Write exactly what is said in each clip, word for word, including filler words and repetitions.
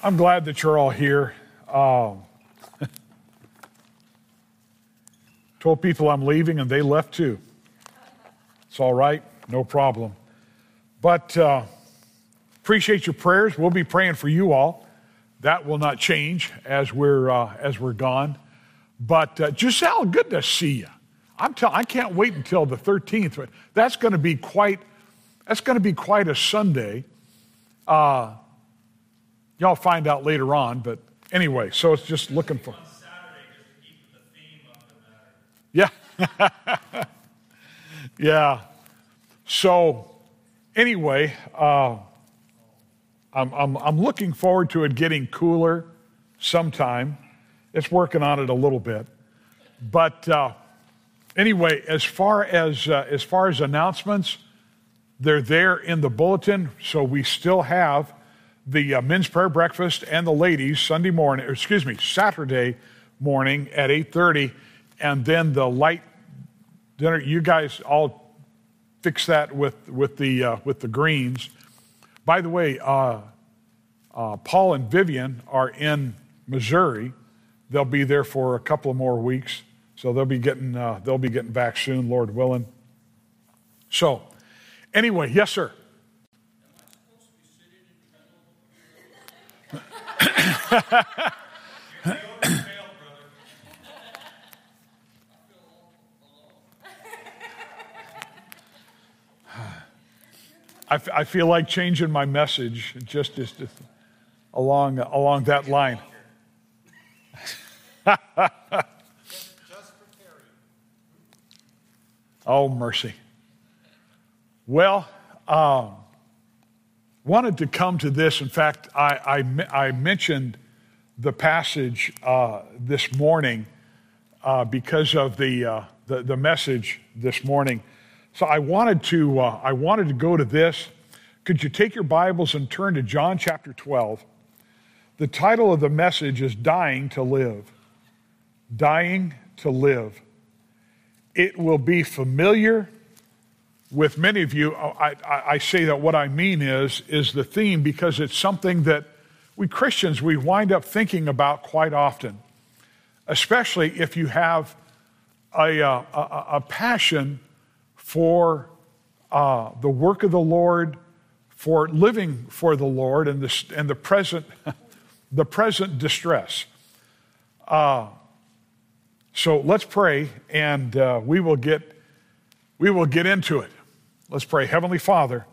I'm glad that you're all here. Um, told people I'm leaving and they left too. It's all right, no problem. But uh, appreciate your prayers. We'll be praying for you all. That will not change as we're uh, as we're gone. But uh, Giselle, good to see you. I'm tell- I can't wait until the thirteenth. That's going to be quite. That's going to be quite a Sunday. Uh, y'all find out later on. But anyway, so it's just looking for. Yeah. Yeah. So anyway, uh, I'm, I'm, I'm looking forward to it getting cooler sometime. It's working on it a little bit. But uh, anyway, as far as, uh, as far as announcements, they're there in the bulletin. So we still have the uh, men's prayer breakfast and the ladies Sunday morning, or excuse me, Saturday morning at eight thirty. And then the light dinner, you guys all fix that with, with, the, uh, with the greens. By the way, uh, uh, Paul and Vivian are in Missouri. They'll be there for a couple of more weeks. So they'll be getting, uh, they'll be getting back soon, Lord willing. So anyway, yes, sir. Am I supposed to be sitting in trouble? I, f- I feel like changing my message just, just, just along along that line. Oh, mercy. Well, um, wanted to come to this. In fact, I I, I mentioned the passage uh, this morning uh, because of the, uh, the the message this morning. So I wanted to uh, I wanted to go to this. Could you take your Bibles and turn to John chapter twelve? The title of the message is Dying to Live. Dying to Live. It will be familiar with many of you. I, I, I say that what I mean is, is the theme, because it's something that we Christians, we wind up thinking about quite often, especially if you have a, a, a, a passion for uh, the work of the Lord, for living for the Lord, and the and the present, the present distress. Uh, so let's pray, and uh, we will get we will get into it. Let's pray. Heavenly Father,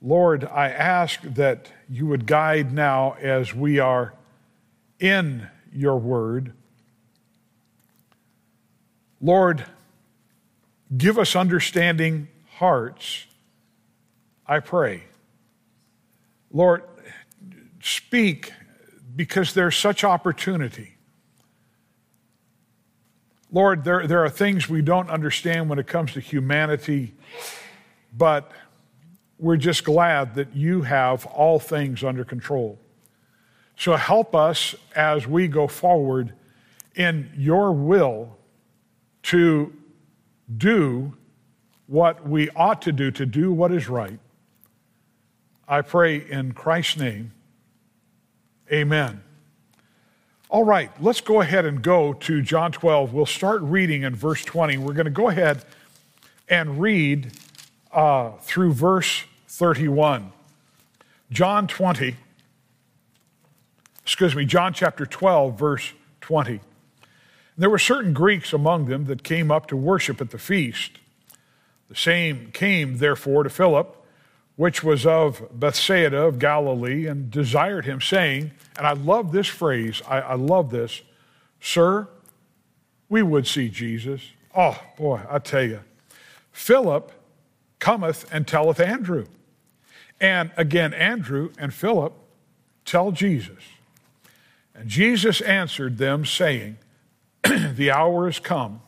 Lord, I ask that you would guide now as we are in your Word, Lord. Give us understanding hearts, I pray. Lord, speak, because there's such opportunity. Lord, there, there are things we don't understand when it comes to humanity, but we're just glad that you have all things under control. So help us as we go forward in your will to do what we ought to do, to do what is right. I pray in Christ's name, amen. All right, let's go ahead and go to John twelve. We'll start reading in verse twenty. We're going to go ahead and read uh, through verse thirty-one. John twenty, excuse me, John chapter twelve, verse twenty. There were certain Greeks among them that came up to worship at the feast. The same came, therefore, to Philip, which was of Bethsaida of Galilee, and desired him, saying, and I love this phrase, I, I love this, Sir, we would see Jesus. Oh, boy, I tell you. Philip cometh and telleth Andrew. And again, Andrew and Philip tell Jesus. And Jesus answered them, saying, the hour is come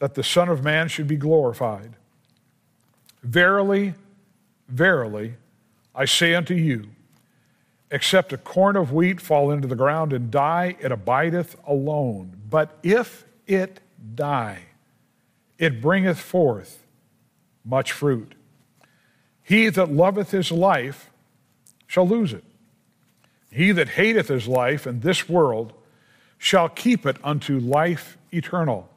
that the Son of Man should be glorified. Verily, verily, I say unto you, except a corn of wheat fall into the ground and die, it abideth alone. But if it die, it bringeth forth much fruit. He that loveth his life shall lose it, He that hateth his life in this world shall keep it unto life eternal.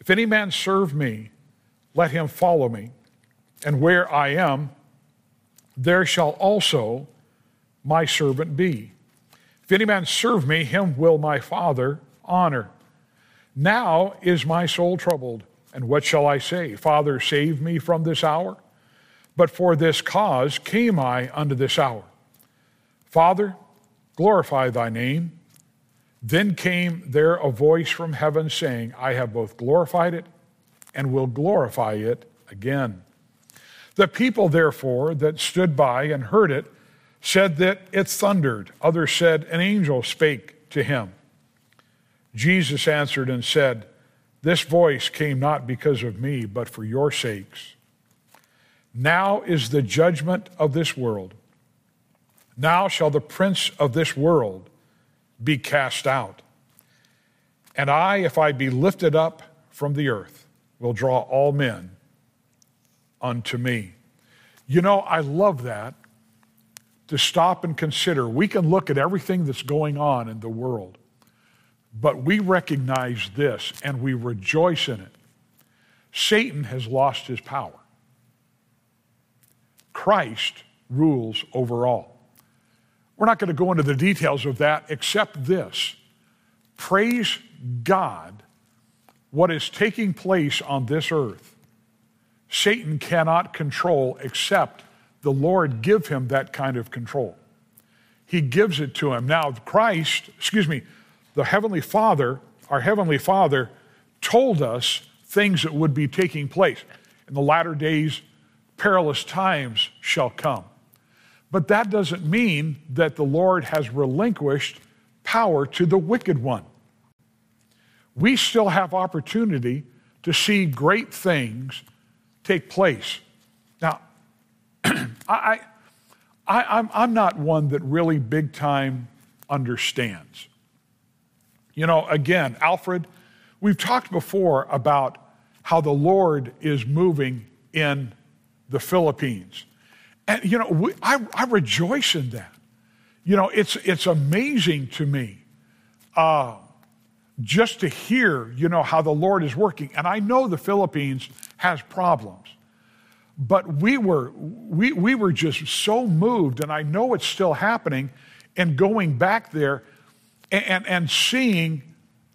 If any man serve me, let him follow me, and where I am, there shall also my servant be. If any man serve me, him will my Father honor. Now is my soul troubled, and what shall I say? Father, save me from this hour. But for this cause came I unto this hour. Father, glorify thy name. Then came there a voice from heaven saying, I have both glorified it and will glorify it again. The people, therefore, that stood by and heard it said that it thundered. Others said, an angel spake to him. Jesus answered and said, this voice came not because of me, but for your sakes. Now is the judgment of this world. Now shall the prince of this world be cast out. And I, if I be lifted up from the earth, will draw all men unto me. You know, I love that, to stop and consider. We can look at everything that's going on in the world, but we recognize this and we rejoice in it. Satan has lost his power. Christ rules over all. We're not going to go into the details of that except this. Praise God, what is taking place on this earth, Satan cannot control except the Lord give him that kind of control. He gives it to him. Now, Christ, excuse me, the Heavenly Father, our Heavenly Father, told us things that would be taking place. In the latter days, perilous times shall come. But that doesn't mean that the Lord has relinquished power to the wicked one. We still have opportunity to see great things take place. Now, I, I, I'm, I'm not one that really big time understands. You know, again, Alfred, we've talked before about how the Lord is moving in the Philippines. And, you know, we, I, I rejoice in that. You know, it's, it's amazing to me uh, just to hear, you know, how the Lord is working. And I know the Philippines has problems, but we were, we, we were just so moved, and I know it's still happening, and going back there and, and, and seeing,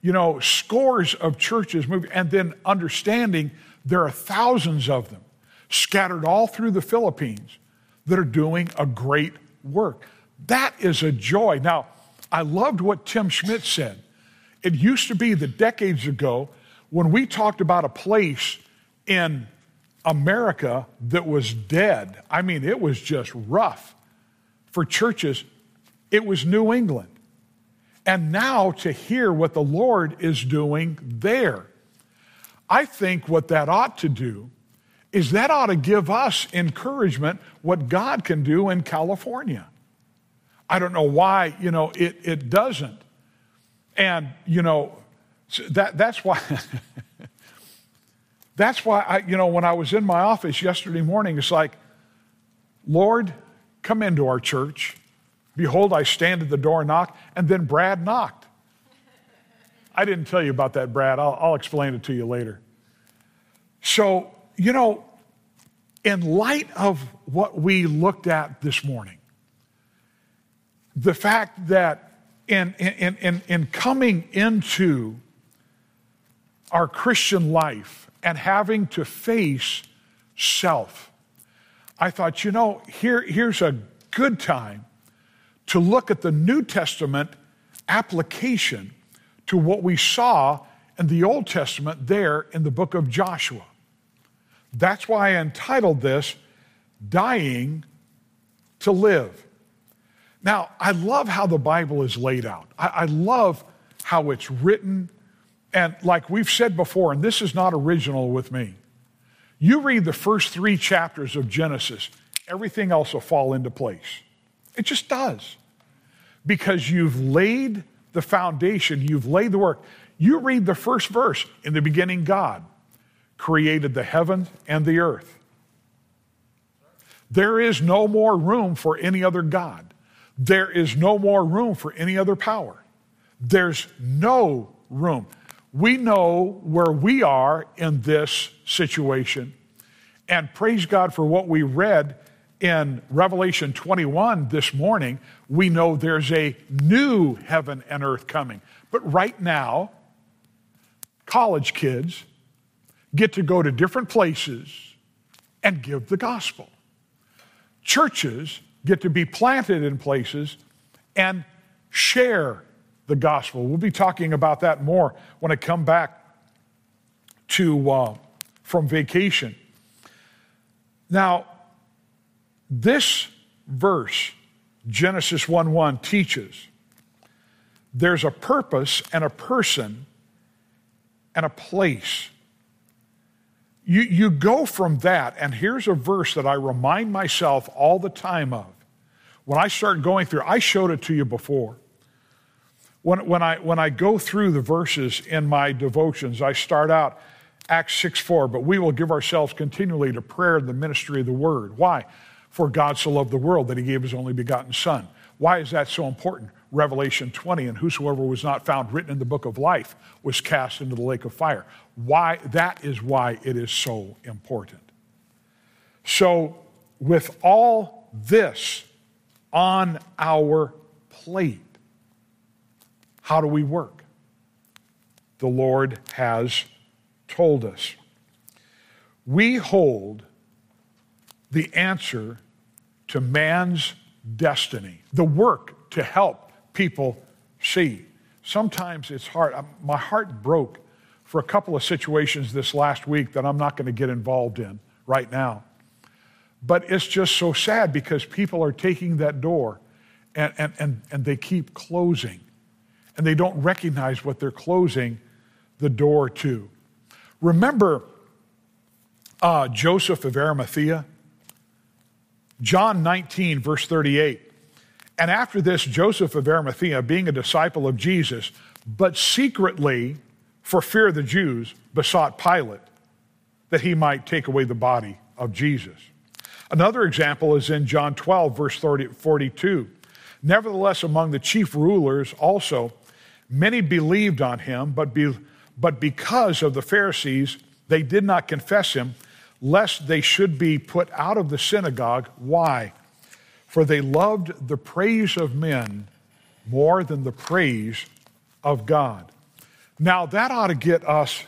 you know, scores of churches move, and then understanding there are thousands of them scattered all through the Philippines that are doing a great work. That is a joy. Now, I loved what Tim Schmidt said. It used to be that decades ago when we talked about a place in America that was dead. I mean, it was just rough for churches. It was New England. And now to hear what the Lord is doing there, I think what that ought to do is that ought to give us encouragement what God can do in California. I don't know why, you know, it, it doesn't. And, you know, that that's why, that's why, I, you know, when I was in my office yesterday morning, it's like, Lord, come into our church. Behold, I stand at the door and knock. And then Brad knocked. I didn't tell you about that, Brad. I'll, I'll explain it to you later. So, you know, in light of what we looked at this morning, the fact that in, in, in, in coming into our Christian life and having to face self, I thought, you know, here, here's a good time to look at the New Testament application to what we saw in the Old Testament there in the book of Joshua. That's why I entitled this, Dying to Live. Now, I love how the Bible is laid out. I, I love how it's written. And like we've said before, and this is not original with me, you read the first three chapters of Genesis, everything else will fall into place. It just does. Because you've laid the foundation, you've laid the work. You read the first verse, in the beginning God created the heaven and the earth. There is no more room for any other God. There is no more room for any other power. There's no room. We know where we are in this situation. And praise God for what we read in Revelation twenty-one this morning. We know there's a new heaven and earth coming. But right now, college kids get to go to different places and give the gospel. Churches get to be planted in places and share the gospel. We'll be talking about that more when I come back to uh, from vacation. Now, this verse, Genesis one one, teaches there's a purpose and a person and a place. You, you go from that, and here's a verse that I remind myself all the time of. When I start going through, I showed it to you before. When, when, I, when I go through the verses in my devotions, I start out Acts six four, but we will give ourselves continually to prayer and the ministry of the word. Why? For God so loved the world that he gave his only begotten son. Why is that so important? Revelation twenty, and whosoever was not found written in the book of life was cast into the lake of fire. Why? That is why it is so important. So with all this on our plate, how do we work? The Lord has told us. We hold the answer to man's destiny, the work to help people see. Sometimes it's hard. My heart broke for a couple of situations this last week that I'm not going to get involved in right now. But it's just so sad because people are taking that door and, and, and, and they keep closing. And they don't recognize what they're closing the door to. Remember uh, Joseph of Arimathea? John nineteen, verse thirty-eight. And after this, Joseph of Arimathea, being a disciple of Jesus, but secretly, for fear of the Jews, besought Pilate that he might take away the body of Jesus. Another example is in John twelve, verse forty-two. Nevertheless, among the chief rulers also, many believed on him, but, be, but because of the Pharisees, they did not confess him, lest they should be put out of the synagogue. Why? For they loved the praise of men more than the praise of God. Now that ought to get us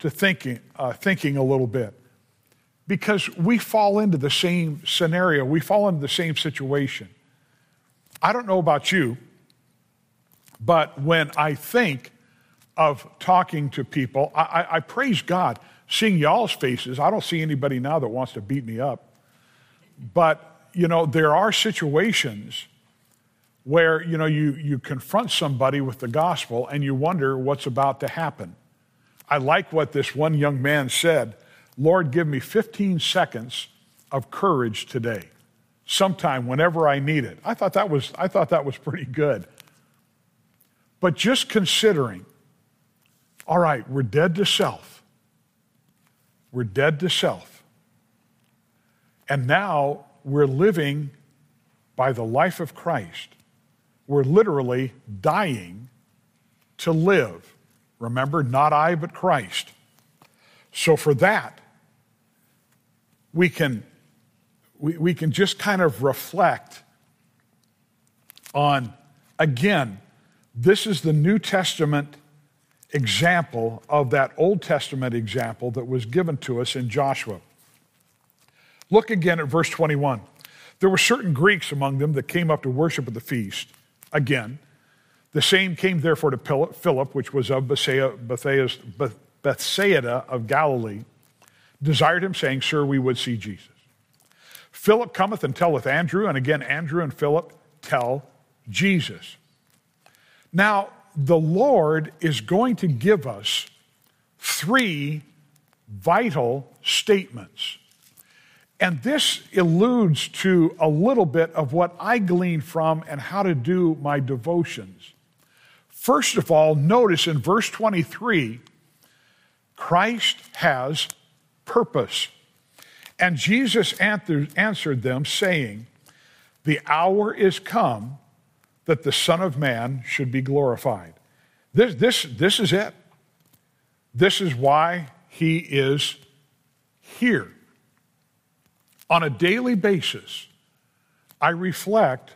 to thinking, uh, thinking a little bit, because we fall into the same scenario. We fall into the same situation. I don't know about you, but when I think of talking to people, I, I, I praise God seeing y'all's faces. I don't see anybody now that wants to beat me up, but you know, there are situations where, you know, you, you confront somebody with the gospel and you wonder what's about to happen. I like what this one young man said, Lord, give me fifteen seconds of courage today, sometime whenever I need it. I thought that was, I thought that was pretty good. But just considering, all right, we're dead to self. We're dead to self. And now we're living by the life of Christ. We're literally dying to live. Remember, not I, but Christ. So for that, we can, we, we can just kind of reflect on, again, this is the New Testament example of that Old Testament example that was given to us in Joshua. Look again at verse twenty-one. There were certain Greeks among them that came up to worship at the feast. Again, the same came therefore to Philip, which was of Bethsaida of Galilee, desired him, saying, Sir, we would see Jesus. Philip cometh and telleth Andrew, and again Andrew and Philip tell Jesus. Now, the Lord is going to give us three vital statements. And this alludes to a little bit of what I gleaned from and how to do my devotions. First of all, notice in verse twenty-three, Christ has purpose. And Jesus answered them, saying, The hour is come that the Son of Man should be glorified. This, this, this is it. This is why he is here. On a daily basis, I reflect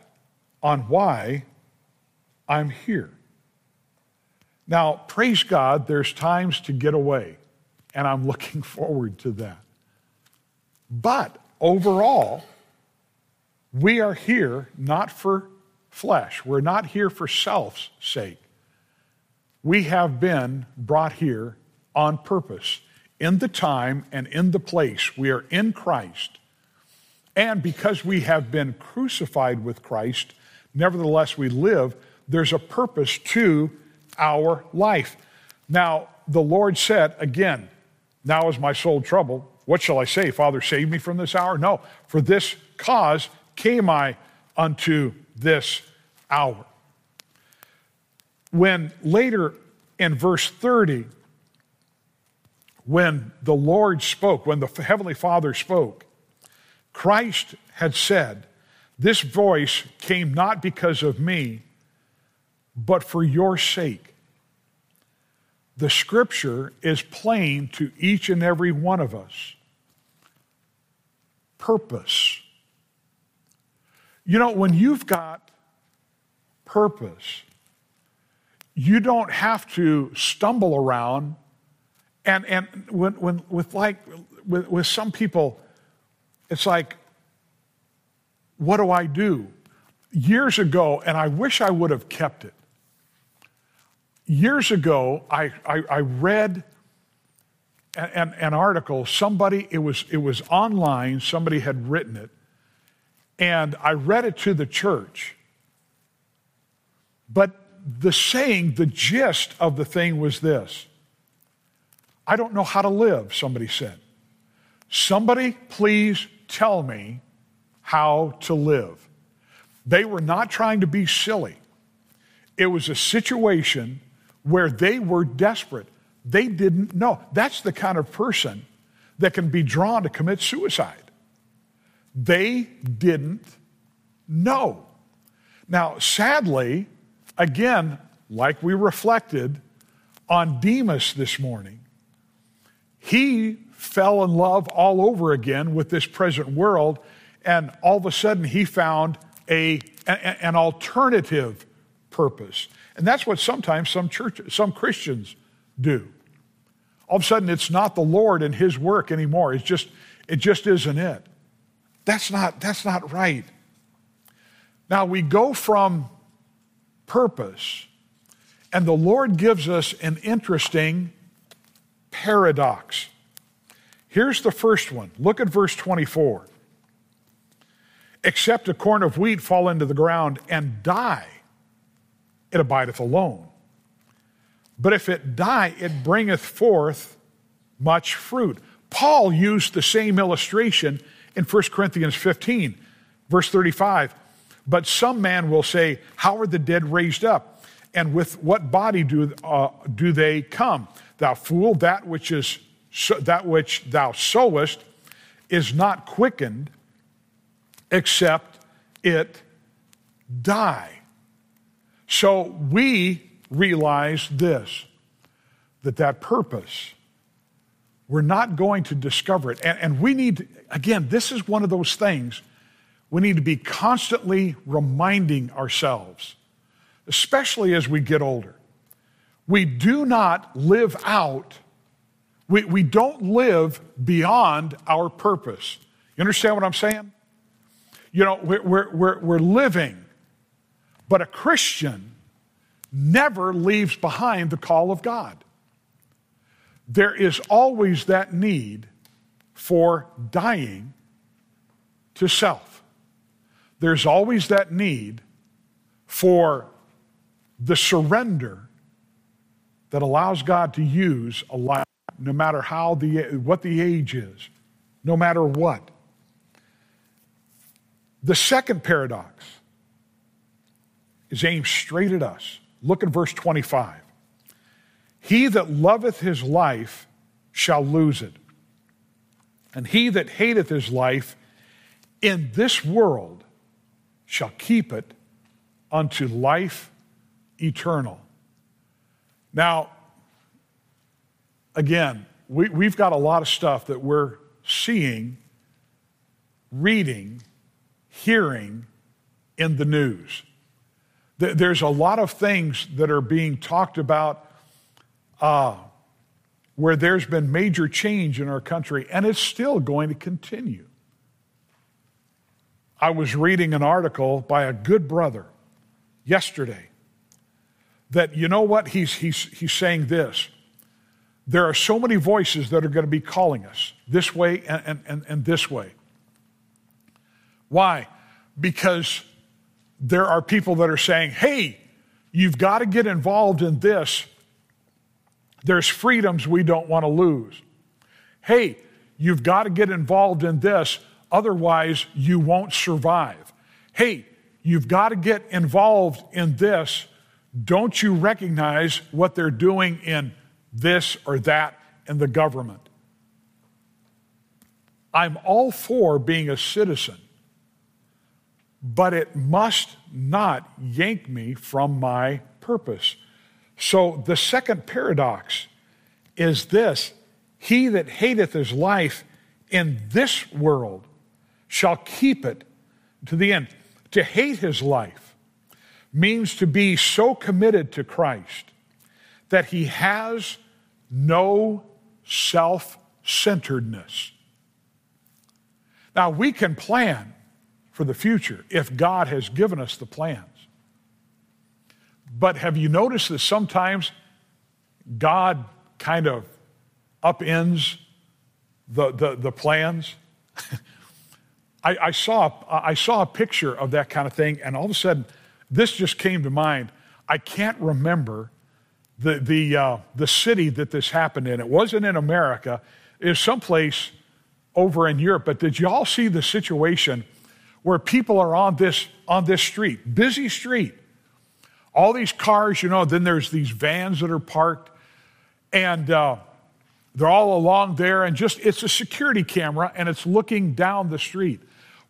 on why I'm here. Now, praise God, there's times to get away, and I'm looking forward to that. But overall, we are here not for flesh. We're not here for self's sake. We have been brought here on purpose, in the time and in the place. We are in Christ. And because we have been crucified with Christ, nevertheless we live, there's a purpose to our life. Now, the Lord said, again, now is my soul troubled. What shall I say? Father, save me from this hour? No, for this cause came I unto this hour. When later in verse thirty, when the Lord spoke, when the Heavenly Father spoke, Christ had said, this voice came not because of me, but for your sake. The scripture is plain to each and every one of us. Purpose. You know, when you've got purpose, you don't have to stumble around and, and when, when, with like, with, with some people, it's like, what do I do? Years ago, and I wish I would have kept it. Years ago, I, I, I read an, an, an article. Somebody, it was, it was online, somebody had written it, and I read it to the church. But the saying, the gist of the thing was this. I don't know how to live, somebody said. Somebody please tell me how to live. They were not trying to be silly. It was a situation where they were desperate. They didn't know. That's the kind of person that can be drawn to commit suicide. They didn't know. Now, sadly, again, like we reflected on Demas this morning, he fell in love all over again with this present world, and all of a sudden he found a, a an alternative purpose. And that's what sometimes some churches, some Christians do. All of a sudden it's not the Lord and his work anymore. It's just, it just isn't it. That's not, that's not right. Now we go from purpose, and the Lord gives us an interesting paradox. Here's the first one. Look at verse twenty-four. Except a corn of wheat fall into the ground and die, it abideth alone. But if it die, it bringeth forth much fruit. Paul used the same illustration in First Corinthians fifteen, verse thirty-five. But some man will say, how are the dead raised up? And with what body do, uh, do they come? Thou fool, that which is so, that which thou sowest is not quickened except it die. So we realize this, that that purpose, we're not going to discover it. And, and we need, again, this is one of those things we need to be constantly reminding ourselves, especially as we get older. We do not live out We, we don't live beyond our purpose. You understand what I'm saying? You know, we're, we're, we're, we're living, but a Christian never leaves behind the call of God. There is always that need for dying to self. There's always that need for the surrender that allows God to use a life. No matter how the what the age is, no matter what. The second paradox is aimed straight at us. Look at verse twenty-five. He that loveth his life shall lose it, and he that hateth his life in this world shall keep it unto life eternal. Now, again, we, we've got a lot of stuff that we're seeing, reading, hearing in the news. There's a lot of things that are being talked about uh, where there's been major change in our country, and it's still going to continue. I was reading an article by a good brother yesterday that, you know what, he's, he's, he's saying this. There are so many voices that are going to be calling us this way and, and, and, and this way. Why? Because there are people that are saying, hey, you've got to get involved in this. There's freedoms we don't want to lose. Hey, you've got to get involved in this, otherwise you won't survive. Hey, you've got to get involved in this. Don't you recognize what they're doing in this or that in the government? I'm all for being a citizen, but it must not yank me from my purpose. So the second paradox is this: he that hateth his life in this world shall keep it to the end. To hate his life means to be so committed to Christ that he has no self-centeredness. Now, we can plan for the future if God has given us the plans. But have you noticed that sometimes God kind of upends the, the, the plans? I, I, saw, I saw a picture of that kind of thing, and all of a sudden, this just came to mind. I can't remember the, the, uh, the city that this happened in. It wasn't in America. It was someplace over in Europe. But did you all see the situation where people are on this, on this street, busy street, all these cars, you know, then there's these vans that are parked, and uh, they're all along there, and just, it's a security camera, and it's looking down the street.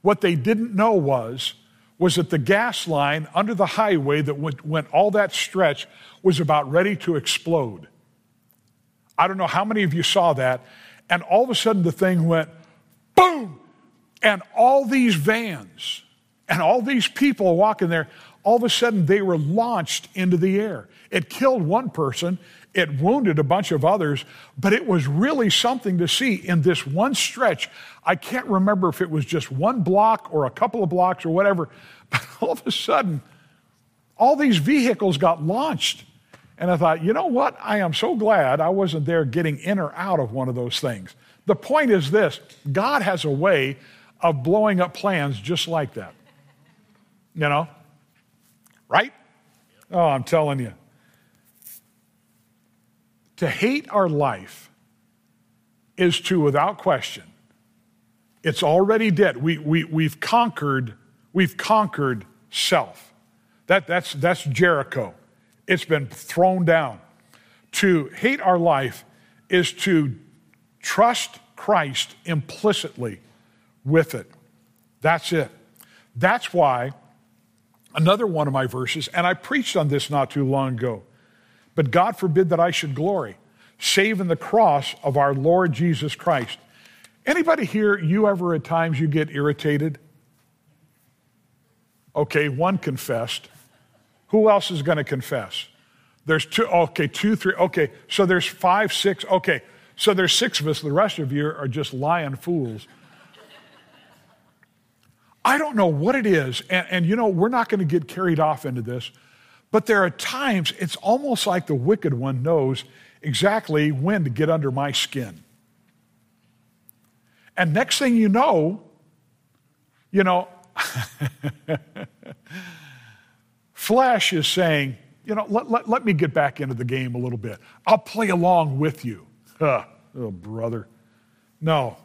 What they didn't know was, was that the gas line under the highway that went, went all that stretch was about ready to explode. I don't know how many of you saw that, and all of a sudden the thing went, boom! And all these vans and all these people walking there, all of a sudden they were launched into the air. It killed one person, it wounded a bunch of others, but it was really something to see in this one stretch. I can't remember if it was just one block or a couple of blocks or whatever, but all of a sudden, all these vehicles got launched. And I thought, you know what? I am so glad I wasn't there getting in or out of one of those things. The point is this: God has a way of blowing up plans just like that. You know? Right? Oh, I'm telling you. To hate our life is to, without question, it's already dead. We, we, we've conquered, we've conquered self. That, that's, that's Jericho. It's been thrown down. To hate our life is to trust Christ implicitly with it. That's it. That's why another one of my verses, and I preached on this not too long ago, but God forbid that I should glory, save in the cross of our Lord Jesus Christ. Anybody here, you ever at times you get irritated? Okay, one confessed. Who else is going to confess? There's two, okay, two, three, okay. So there's five, six, okay. So there's six of us. The rest of you are just lying fools. I don't know what it is, and, and you know, we're not going to get carried off into this, but there are times it's almost like the wicked one knows exactly when to get under my skin. And next thing you know, you know, flesh is saying, you know, let, let, let me get back into the game a little bit. I'll play along with you. Huh, oh, brother. No.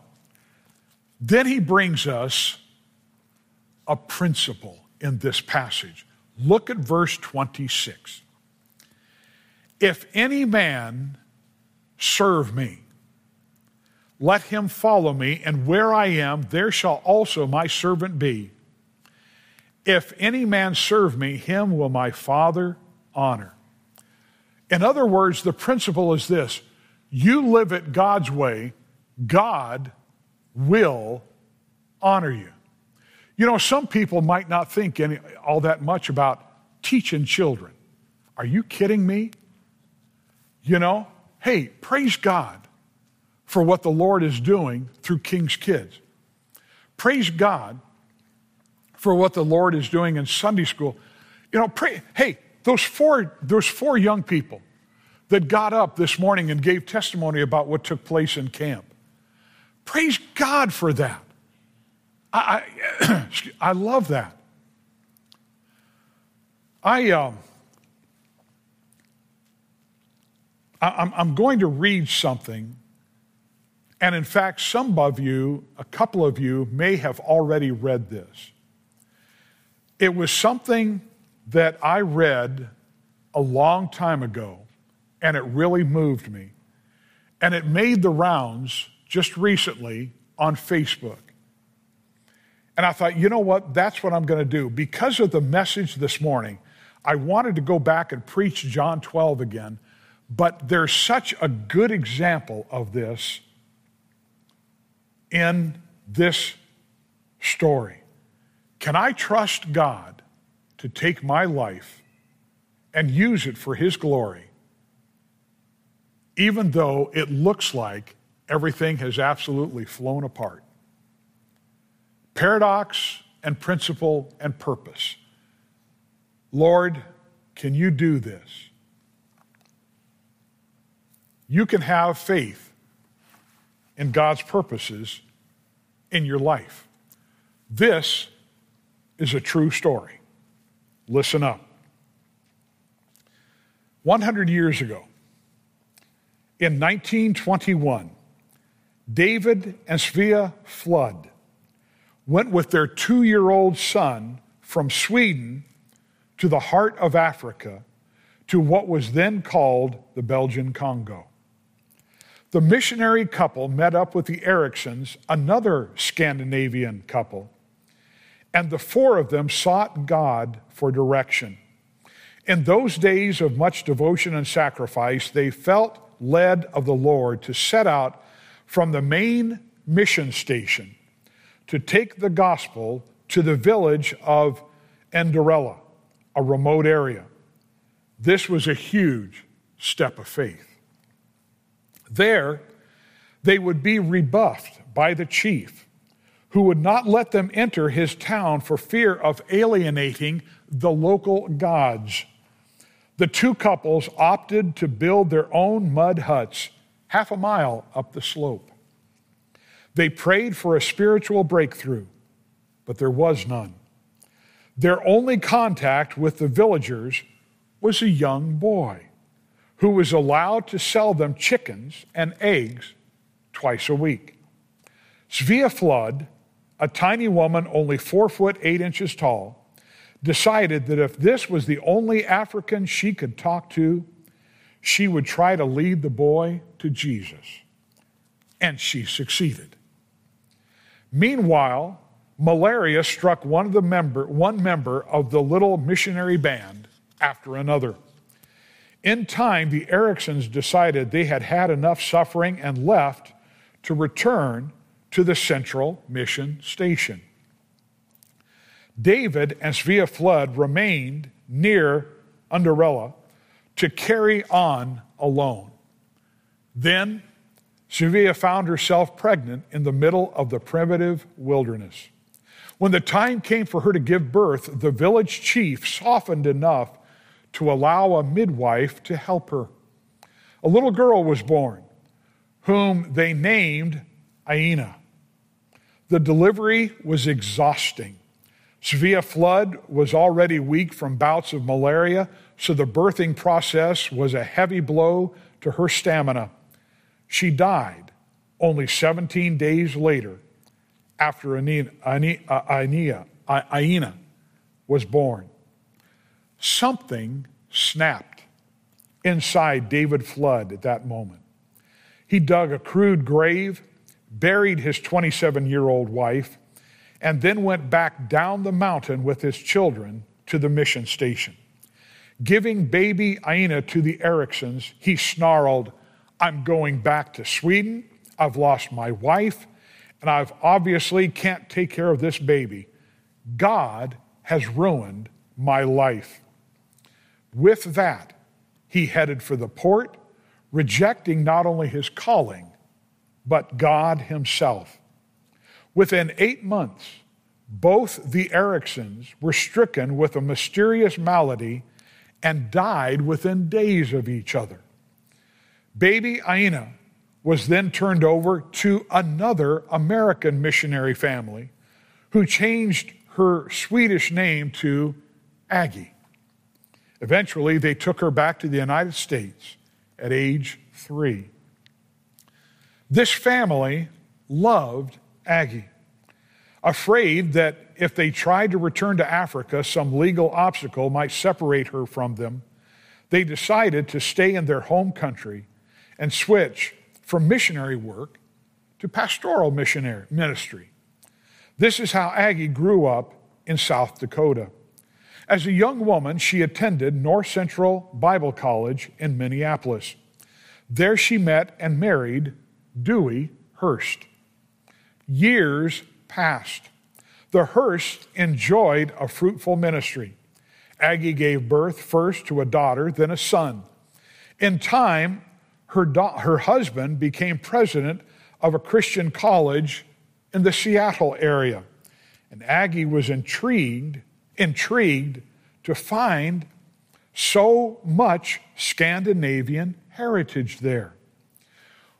Then he brings us a principle in this passage. Look at verse twenty-six. If any man serve me, let him follow me, and where I am, there shall also my servant be. If any man serve me, him will my Father honor. In other words, the principle is this: you live it God's way, God will honor you. You know, some people might not think any, all that much about teaching children. Are you kidding me? You know, hey, praise God for what the Lord is doing through King's Kids. Praise God for what the Lord is doing in Sunday school. You know, pray, hey, those four, those four young people that got up this morning and gave testimony about what took place in camp. Praise God for that. I, I, I love that. I, um, I, I'm going to read something, and in fact, some of you, a couple of you, may have already read this. It was something that I read a long time ago, and it really moved me. And it made the rounds just recently on Facebook. And I thought, you know what? That's what I'm going to do. Because of the message this morning, I wanted to go back and preach John twelve again, but there's such a good example of this in this story. Can I trust God to take my life and use it for His glory, even though it looks like everything has absolutely flown apart? Paradox and principle and purpose. Lord, can you do this? You can have faith in God's purposes in your life. This is a true story. Listen up. one hundred years ago, in nineteen twenty-one, David and Svea Flood went with their two-year-old son from Sweden to the heart of Africa to what was then called the Belgian Congo. The missionary couple met up with the Ericssons, another Scandinavian couple, and the four of them sought God for direction. In those days of much devotion and sacrifice, they felt led of the Lord to set out from the main mission station to take the gospel to the village of Endorella, a remote area. This was a huge step of faith. There, they would be rebuffed by the chief, who would not let them enter his town for fear of alienating the local gods. The two couples opted to build their own mud huts half a mile up the slope. They prayed for a spiritual breakthrough, but there was none. Their only contact with the villagers was a young boy who was allowed to sell them chickens and eggs twice a week. Svea Flood, a tiny woman only four foot eight inches tall, decided that if this was the only African she could talk to, she would try to lead the boy to Jesus. And she succeeded. Meanwhile, malaria struck one of the member, one member of the little missionary band after another. In time, the Ericssons decided they had had enough suffering and left to return to the central mission station. David and Svea Flood remained near Endorella to carry on alone. Then Svea found herself pregnant in the middle of the primitive wilderness. When the time came for her to give birth, the village chief softened enough to allow a midwife to help her. A little girl was born, whom they named Aina. The delivery was exhausting. Svea Flood was already weak from bouts of malaria, so the birthing process was a heavy blow to her stamina. She died only seventeen days later after Aina was born. Something snapped inside David Flood at that moment. He dug a crude grave, buried his twenty-seven-year-old wife, and then went back down the mountain with his children to the mission station. Giving baby Aina to the Ericssons, he snarled, "I'm going back to Sweden. I've lost my wife, and I've obviously can't take care of this baby. God has ruined my life." With that, he headed for the port, rejecting not only his calling, but God himself. Within eight months, both the Ericssons were stricken with a mysterious malady and died within days of each other. Baby Aina was then turned over to another American missionary family who changed her Swedish name to Aggie. Eventually, they took her back to the United States at age three. This family loved Aggie, afraid that if they tried to return to Africa, some legal obstacle might separate her from them. They decided to stay in their home country and switch from missionary work to pastoral missionary ministry. This is how Aggie grew up in South Dakota. As a young woman, she attended North Central Bible College in Minneapolis. There she met and married Dewey Hurst. Years passed. The Hursts enjoyed a fruitful ministry. Aggie gave birth first to a daughter, then a son. In time, her, do- her husband became president of a Christian college in the Seattle area, and Aggie was intrigued intrigued to find so much Scandinavian heritage there.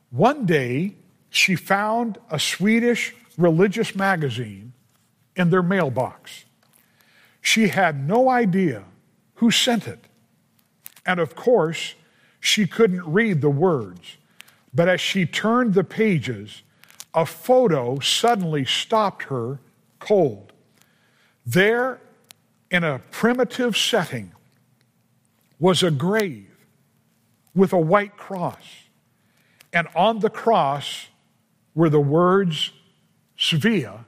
One day, she found a Swedish religious magazine in their mailbox. She had no idea who sent it. And of course, she couldn't read the words. But as she turned the pages, a photo suddenly stopped her cold. There, in a primitive setting, was a grave with a white cross. And on the cross were the words, Svea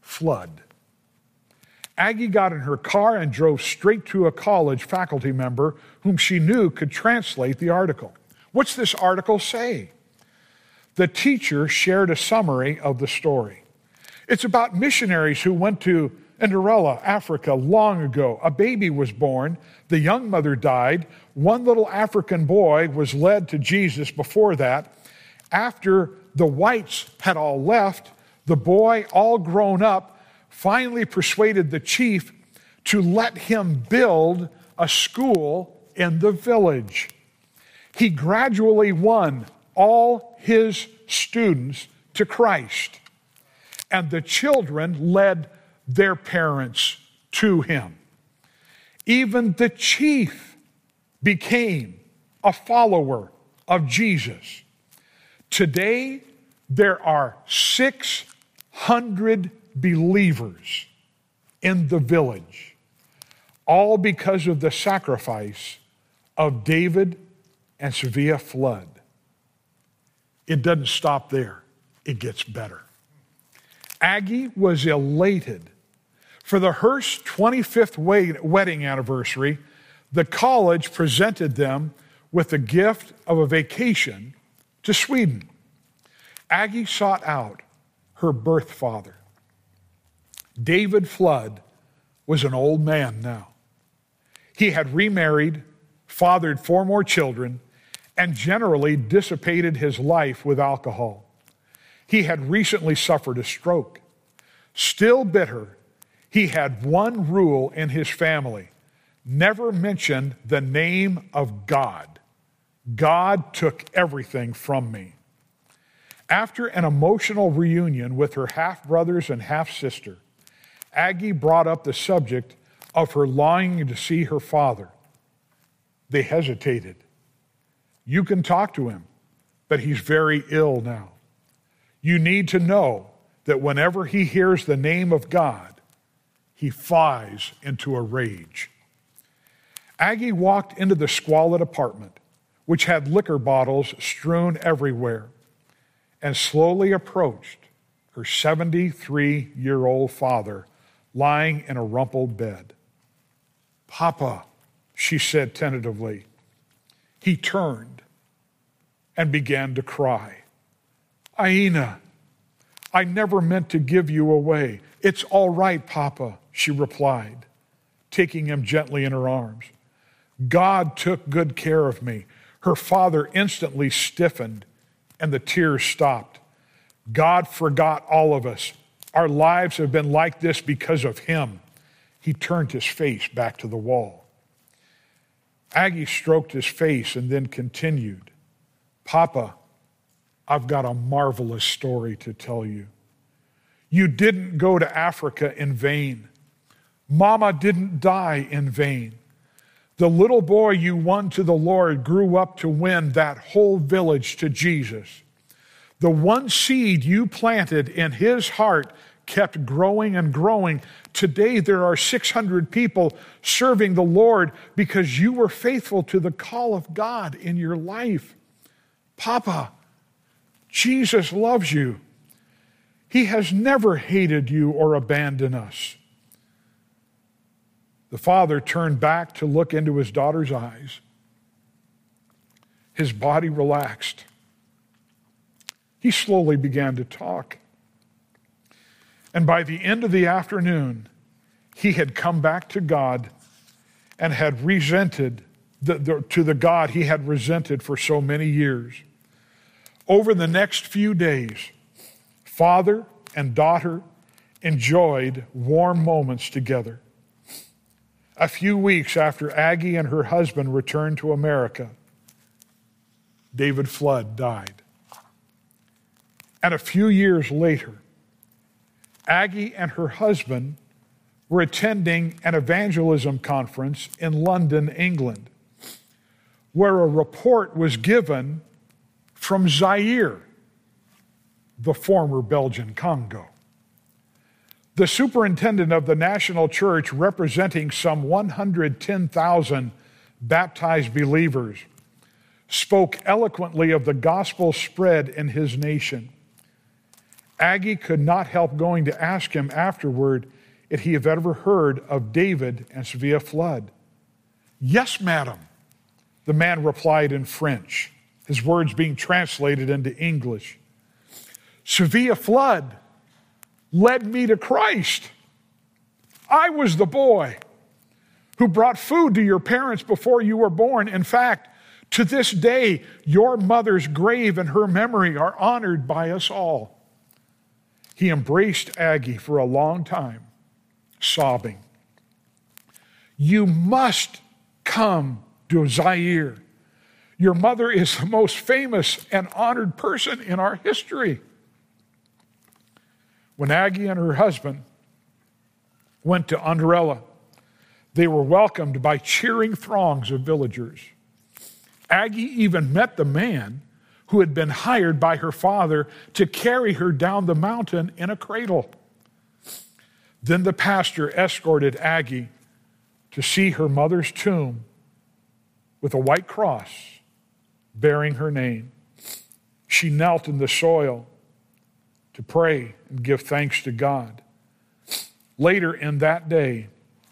Flood. Aggie got in her car and drove straight to a college faculty member whom she knew could translate the article. What's this article say? The teacher shared a summary of the story. It's about missionaries who went to Endorella, Africa, long ago. A baby was born. The young mother died. One little African boy was led to Jesus before that. After the whites had all left, the boy, all grown up, finally persuaded the chief to let him build a school in the village. He gradually won all his students to Christ, and the children led their parents to him. Even the chief became a follower of Jesus. Today, there are six hundred believers in the village, all because of the sacrifice of David and Svea Flood. It doesn't stop there. It gets better. Aggie was elated. For the Hurst's twenty-fifth wedding anniversary, the college presented them with the gift of a vacation to Sweden. Aggie sought out her birth father. David Flood was an old man now. He had remarried, fathered four more children, and generally dissipated his life with alcohol. He had recently suffered a stroke. Still bitter, he had one rule in his family: never mention the name of God. God took everything from me. After an emotional reunion with her half-brothers and half-sister, Aggie brought up the subject of her longing to see her father. They hesitated. You can talk to him, but he's very ill now. You need to know that whenever he hears the name of God, he flies into a rage. Aggie walked into the squalid apartment, which had liquor bottles strewn everywhere, and slowly approached her seventy-three-year-old father lying in a rumpled bed. "Papa," she said tentatively. He turned and began to cry. "Aina, I never meant to give you away." "It's all right, Papa," she replied, taking him gently in her arms. "God took good care of me." Her father instantly stiffened and the tears stopped. God forgot all of us. Our lives have been like this because of him. He turned his face back to the wall. Aggie stroked his face and then continued, "Papa, I've got a marvelous story to tell you. You didn't go to Africa in vain. Mama didn't die in vain. The little boy you won to the Lord grew up to win that whole village to Jesus. The one seed you planted in his heart kept growing and growing. Today there are six hundred people serving the Lord because you were faithful to the call of God in your life. Papa, Jesus loves you. He has never hated you or abandoned us." The father turned back to look into his daughter's eyes. His body relaxed. He slowly began to talk. And by the end of the afternoon, he had come back to God and had resented, the, the, to the God he had resented for so many years. Over the next few days, father and daughter enjoyed warm moments together. A few weeks after Aggie and her husband returned to America, David Flood died. And a few years later, Aggie and her husband were attending an evangelism conference in London, England, where a report was given from Zaire, the former Belgian Congo. The superintendent of the national church, representing some one hundred ten thousand baptized believers, spoke eloquently of the gospel spread in his nation. Aggie could not help going to ask him afterward if he had ever heard of David and Svea Flood. "Yes, madam," the man replied in French, his words being translated into English. "Svea Flood led me to Christ. I was the boy who brought food to your parents before you were born. In fact, to this day, your mother's grave and her memory are honored by us all." He embraced Aggie for a long time, sobbing. "You must come to Zaire. Your mother is the most famous and honored person in our history." When Aggie and her husband went to Endorella, they were welcomed by cheering throngs of villagers. Aggie even met the man who had been hired by her father to carry her down the mountain in a cradle. Then the pastor escorted Aggie to see her mother's tomb with a white cross bearing her name. She knelt in the soil to pray and give thanks to God. Later in that day,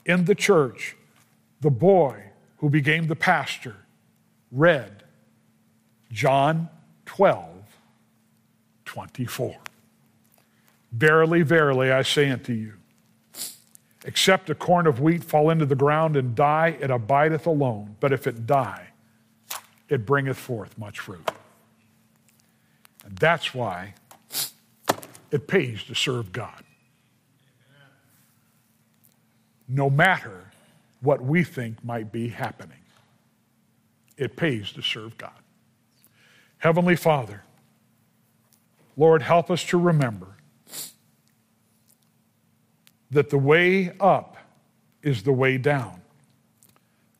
in the church, the boy who became the pastor read John twelve twenty-four. "Verily, verily, I say unto you, except a corn of wheat fall into the ground and die, it abideth alone. But if it die, it bringeth forth much fruit." And that's why it pays to serve God. No matter what we think might be happening, it pays to serve God. Heavenly Father, Lord, help us to remember that the way up is the way down.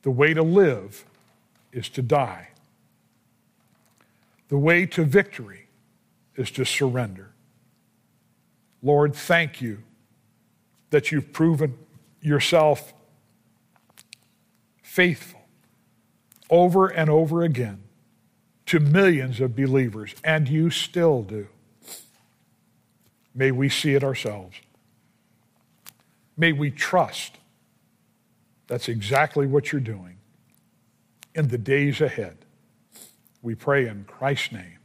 The way to live is to die. The way to victory is to surrender. Lord, thank you that you've proven yourself faithful over and over again to millions of believers, and you still do. May we see it ourselves. May we trust that's exactly what you're doing in the days ahead. We pray in Christ's name.